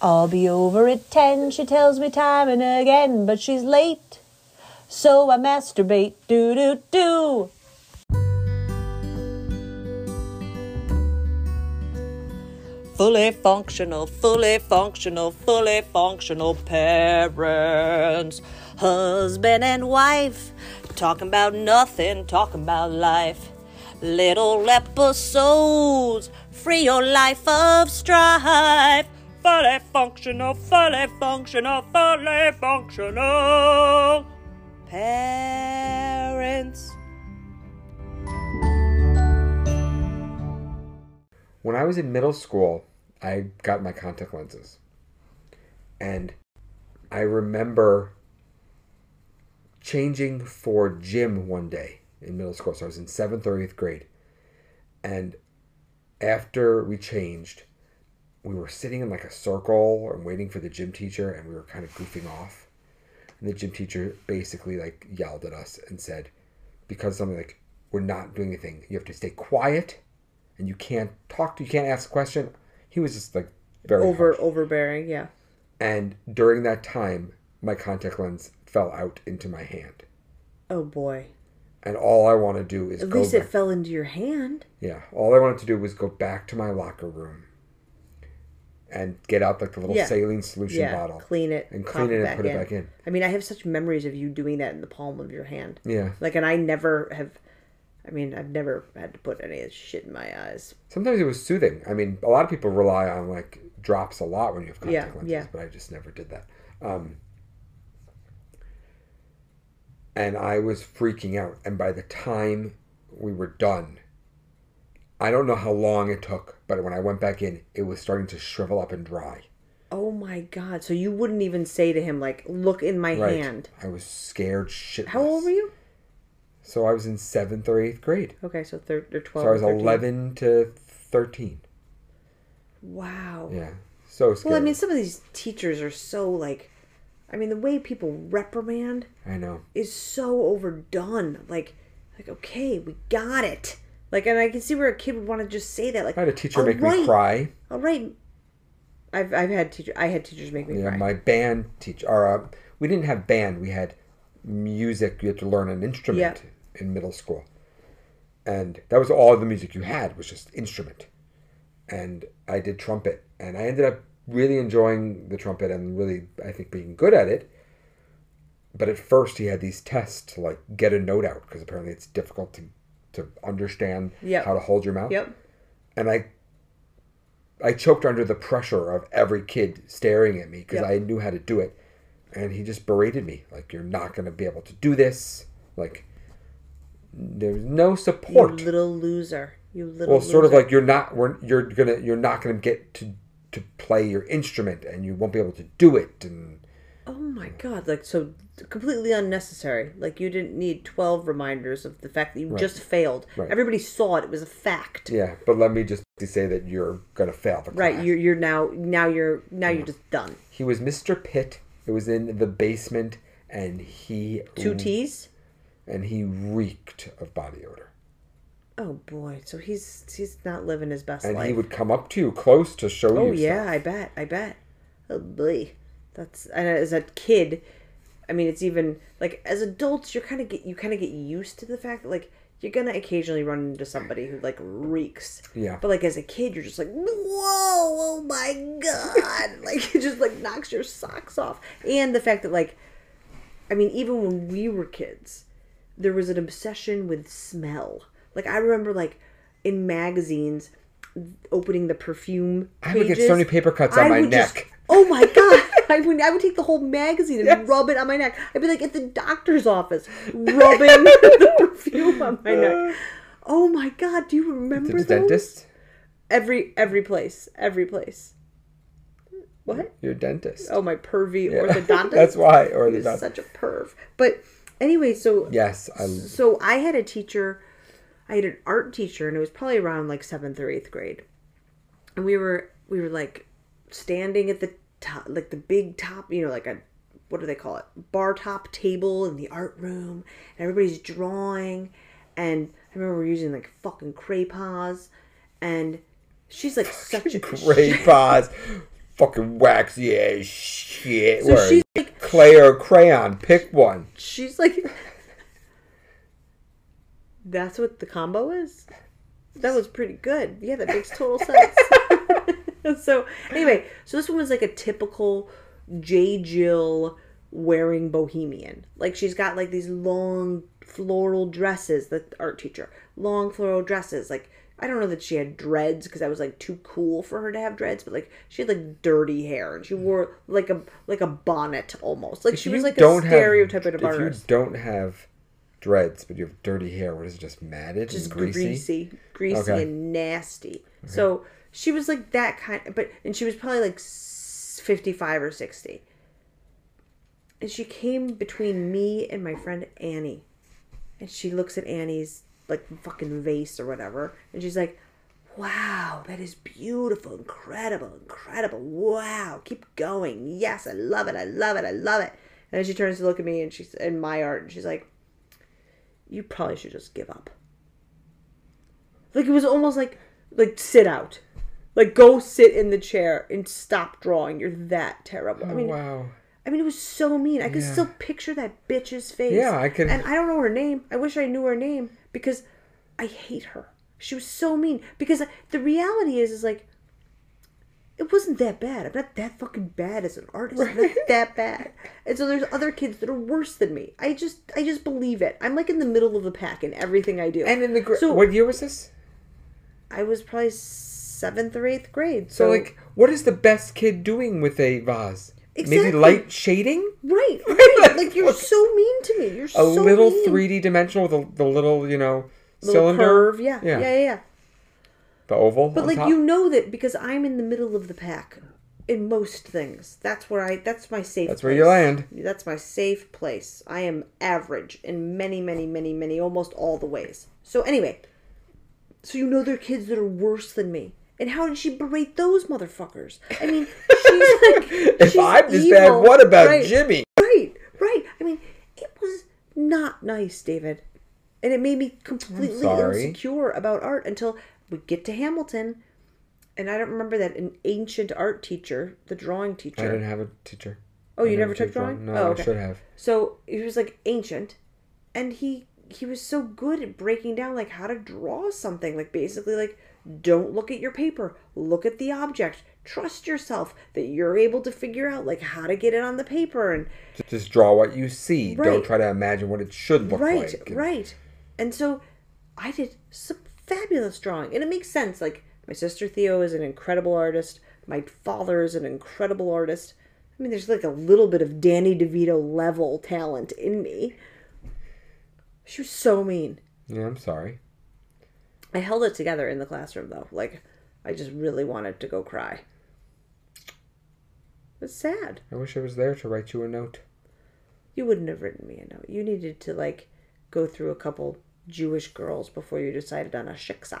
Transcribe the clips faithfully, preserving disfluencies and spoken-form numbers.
I'll be over at ten, she tells me time and again, but she's late, so I masturbate, do-do-do. Fully functional, fully functional, fully functional parents. Husband and wife, talking about nothing, talking about life. Little episodes, free your life of strife. Fully functional, fully functional, fully functional parents. When I was in middle school, I got my contact lenses. And I remember changing for gym one day in middle school. So I was in seventh or eighth grade. And after we changed, we were sitting in like a circle and waiting for the gym teacher, and we were kind of goofing off. And the gym teacher basically like yelled at us and said, because something like, we're not doing anything, you have to stay quiet and you can't talk to, you can't ask a question. He was just like very Over, harsh. overbearing, yeah. And during that time, my contact lens fell out into my hand. Oh boy. And all I want to do is at go At least back. It fell into your hand. Yeah. All I wanted to do was go back to my locker room and get out like the little yeah. saline solution yeah. bottle. Clean it. And clean it and put in. it back in. I mean, I have such memories of you doing that in the palm of your hand. Yeah. Like, and I never have, I mean, I've never had to put any of this shit in my eyes. Sometimes it was soothing. I mean, a lot of people rely on like drops a lot when you have contact yeah. lenses, yeah. but I just never did that. Um, and I was freaking out. And by the time we were done, I don't know how long it took, but when I went back in, it was starting to shrivel up and dry. Oh my God. So you wouldn't even say to him, like, look in my right. hand. I was scared shitless. How old were you? So I was in seventh or eighth grade. Okay, so thir- or twelve. So I was thirteen. eleven to thirteen. Wow. Yeah. So scary. Well, I mean, some of these teachers are so, like, I mean, the way people reprimand. I know. Is so overdone. Like, like, okay, we got it. Like, and I can see where a kid would want to just say that. Like, I had a teacher make right, me cry. All right. I've I've had teacher I had teachers make me yeah, cry. My band teacher. Or, uh, we didn't have band. We had music. You had to learn an instrument yep. in middle school. And that was all the music you had was just instrument. And I did trumpet. And I ended up really enjoying the trumpet and really, I think, being good at it. But at first he had these tests to, like, get a note out. Because apparently it's difficult to to understand yep. how to hold your mouth. Yep. And I I choked under the pressure of every kid staring at me because yep. I knew how to do it. And he just berated me. Like, you're not going to be able to do this. Like, there's no support. You little loser. You little Well, loser. Sort of like you're not we're, you're going to you're not going to get to to play your instrument and you won't be able to do it. And oh my God, like, so completely unnecessary. Like, you didn't need twelve reminders of the fact that you right. just failed. Right. Everybody saw it. It was a fact. Yeah, but let me just say that you're going to fail the class. Right, you're, you're now, now you're, now yeah. you're just done. He was Mister Pitt. It was in the basement, and he... Two T's? And he reeked of body odor. Oh, boy. So he's he's not living his best and life. And he would come up to you close to show oh, you Oh, yeah, stuff. I bet. I bet. Oh, boy. That's and as a kid, I mean, it's even like as adults, you're kind of get you kind of get used to the fact that like you're gonna occasionally run into somebody who like reeks. Yeah. But like as a kid, you're just like, whoa, oh my God, like it just like knocks your socks off. And the fact that like, I mean, even when we were kids, there was an obsession with smell. Like I remember like in magazines, opening the perfume pages, I would get so many paper cuts on I my neck. Just, oh my God. I would, I would take the whole magazine and yes. rub it on my neck. I'd be like at the doctor's office, rubbing the perfume on my neck. Oh my God, do you remember the those? Dentist? Every every place, every place. What? Your dentist. Oh, my pervy yeah. orthodontist. That's why orthodontist. Such a perv. But anyway, so yes, I... so I had a teacher. I had an art teacher, and it was probably around like seventh or eighth grade, and we were we were like standing at the. Top, like the big top, you know, like a, what do they call it? Bar top table in the art room. And everybody's drawing. And I remember we were using like fucking crayons. And she's like such a... Crayons. fucking waxy ass shit. So or she's like, clay or crayon, pick one. She's like, that's what the combo is? That was pretty good. Yeah, that makes total sense. So anyway, so this woman's like a typical J. Jill wearing bohemian. Like she's got like these long floral dresses, the art teacher, long floral dresses. Like, I don't know that she had dreads because that was like too cool for her to have dreads, but like she had like dirty hair and she wore like a like a bonnet almost. Like if she was like a stereotype of an artist. If you don't have dreads, but you have dirty hair, what is it, just matted just and greasy? greasy. Greasy okay. and nasty. Okay. So she was like that kind of, but, and she was probably like fifty-five or sixty. And she came between me and my friend Annie. And she looks at Annie's like fucking vase or whatever. And she's like, wow, that is beautiful. Incredible. Incredible. Wow. Keep going. Yes. I love it. I love it. I love it. And then she turns to look at me and she's in my art. And she's like, you probably should just give up. Like it was almost like, like sit out. Like go sit in the chair and stop drawing. You're that terrible. Oh, I mean, wow. I mean, it was so mean. I could yeah. still picture that bitch's face. Yeah, I could. And I don't know her name. I wish I knew her name because I hate her. She was so mean. Because the reality is, is like, it wasn't that bad. I'm not that fucking bad as an artist. Right? I'm not that bad. And so there's other kids that are worse than me. I just, I just believe it. I'm like in the middle of the pack in everything I do. And in the gr- so what year was this? I was probably seventh or eighth grade. So, so like, what is the best kid doing with a vase? Exactly. Maybe light shading? Right. right. like, like, you're so mean to me. You're so mean. A little three D dimensional, the, the little, you know, little cylinder. Curve, yeah. Yeah, yeah, yeah. yeah. The oval But, on like, top. You know that because I'm in the middle of the pack in most things. That's where I, that's my safe that's place. That's where you land. That's my safe place. I am average in many, many, many, many, almost all the ways. So, anyway. So, you know there are kids that are worse than me. And how did she berate those motherfuckers? I mean, she's like, if she's I'm this evil. Bad, what about right. Jimmy? Right, right. I mean, it was not nice, David. And it made me completely insecure about art until we get to Hamilton. And I don't remember that an ancient art teacher, the drawing teacher. I didn't have a teacher. Oh, I you never took drawing? drawing? No, oh, okay. I should have. So he was like ancient. And he he was so good at breaking down like how to draw something. Like basically like, don't look at your paper. Look at the object. Trust yourself that you're able to figure out like how to get it on the paper and just draw what you see. Right. Don't try to imagine what it should look right, like. Right, right. And so I did some fabulous drawing, and it makes sense. Like my sister Theo is an incredible artist. My father is an incredible artist. I mean, there's like a little bit of Danny DeVito level talent in me. She was so mean. Yeah, I'm sorry. I held it together in the classroom, though. Like, I just really wanted to go cry. It was sad. I wish I was there to write you a note. You wouldn't have written me a note. You needed to, like, go through a couple Jewish girls before you decided on a shiksa.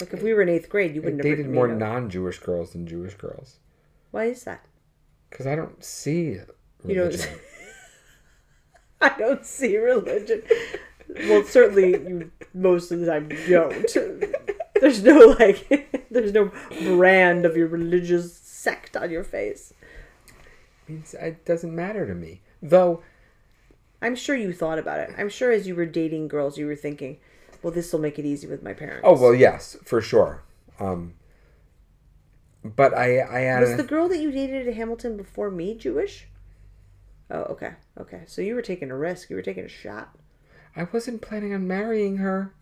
Like, if we were in eighth grade, you wouldn't I have written me a note. I dated more non-Jewish girls than Jewish girls. Why is that? Because I don't see religion. You don't... I don't see religion. Well, certainly, you most of the time don't. There's no, like, there's no brand of your religious sect on your face. It's, it doesn't matter to me. Though, I'm sure you thought about it. I'm sure as you were dating girls, you were thinking, well, this will make it easy with my parents. Oh, well, yes, for sure. Um, but I... I was the girl that you dated at Hamilton before me Jewish? Oh, okay. Okay. So you were taking a risk. You were taking a shot. I wasn't planning on marrying her.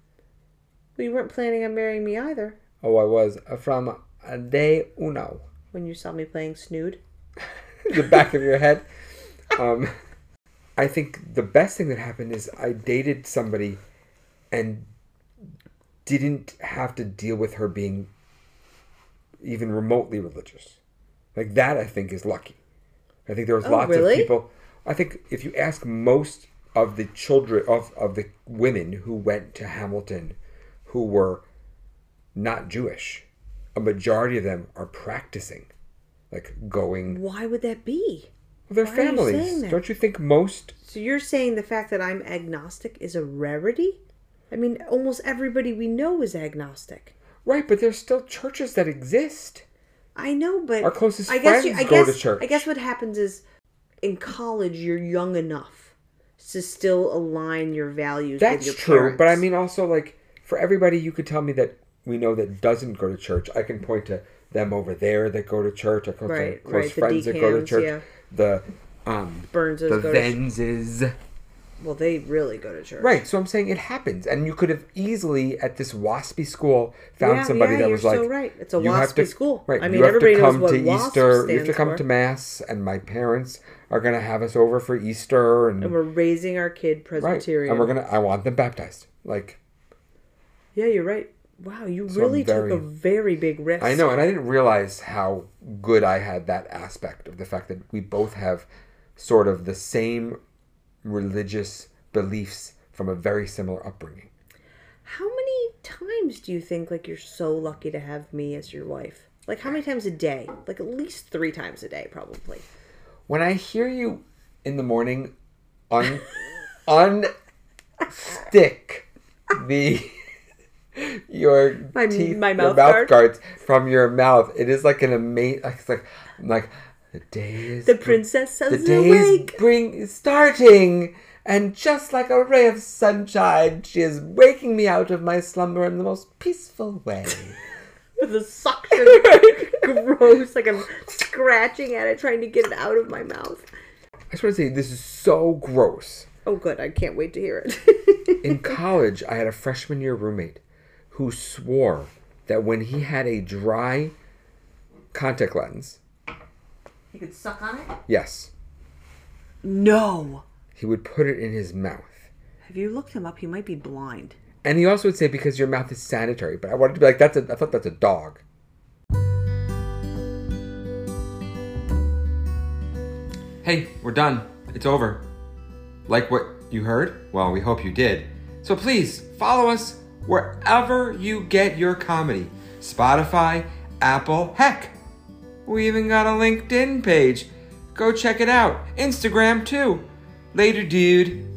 Well, you weren't planning on marrying me either. Oh, I was. From day uno. When you saw me playing snood? The back of your head. Um, I think the best thing that happened is I dated somebody and didn't have to deal with her being even remotely religious. Like, that, I think, is lucky. I think there was oh, lots really? of people. I think if you ask most... of the children, of, of the women who went to Hamilton who were not Jewish, a majority of them are practicing, like going... Why would that be? Their Why families. Are you saying that? Don't you think most... So you're saying the fact that I'm agnostic is a rarity? I mean, almost everybody we know is agnostic. Right, but there's still churches that exist. I know, but our closest I guess friends you, I go guess, to church. I guess what happens is, in college, you're young enough to still align your values. That's with your true, parents. But I mean, also like for everybody, you could tell me that we know that doesn't go to church. I can point to them over there that go to church. Our close, right, close right. friends the decans, that go to church. Yeah. The um, Burns, the Venses. Well, they really go to church. Right, so I'm saying it happens. And you could have easily, at this WASPy school, found yeah, somebody yeah, that was like... Yeah, you're so right. It's a WASPy to, school. Right, I mean, everybody knows what WASP stands for. You have to come for. to Mass, and my parents are going to have us over for Easter. And, and we're raising our kid Presbyterian. Right, and we're going to... I want them baptized. Like... Yeah, you're right. Wow, you so really very, took a very big risk. I know, and I didn't realize how good I had that aspect of the fact that we both have sort of the same... religious beliefs from a very similar upbringing. How many times do you think like you're so lucky to have me as your wife? Like how many times a day? Like at least three times a day, probably. When I hear you in the morning, un unstick the your my, teeth, my mouth, your mouth guard. guards from your mouth, it is like an amazing. It's like I'm like. The day is... The princess is The day awake. Is bring, starting, and just like a ray of sunshine, she is waking me out of my slumber in the most peaceful way. With a suction. Gross, like I'm scratching at it, trying to get it out of my mouth. I just want to say, this is so gross. Oh, good. I can't wait to hear it. In college, I had a freshman year roommate who swore that when he had a dry contact lens... He could suck on it? Yes. No. He would put it in his mouth. Have you looked him up? He might be blind. And he also would say, because your mouth is sanitary. But I wanted to be like, that's a, I thought that's a dog. Hey, we're done. It's over. Like what you heard? Well, we hope you did. So please, follow us wherever you get your comedy. Spotify, Apple, heck. We even got a LinkedIn page. Go check it out. Instagram, too. Later, dude.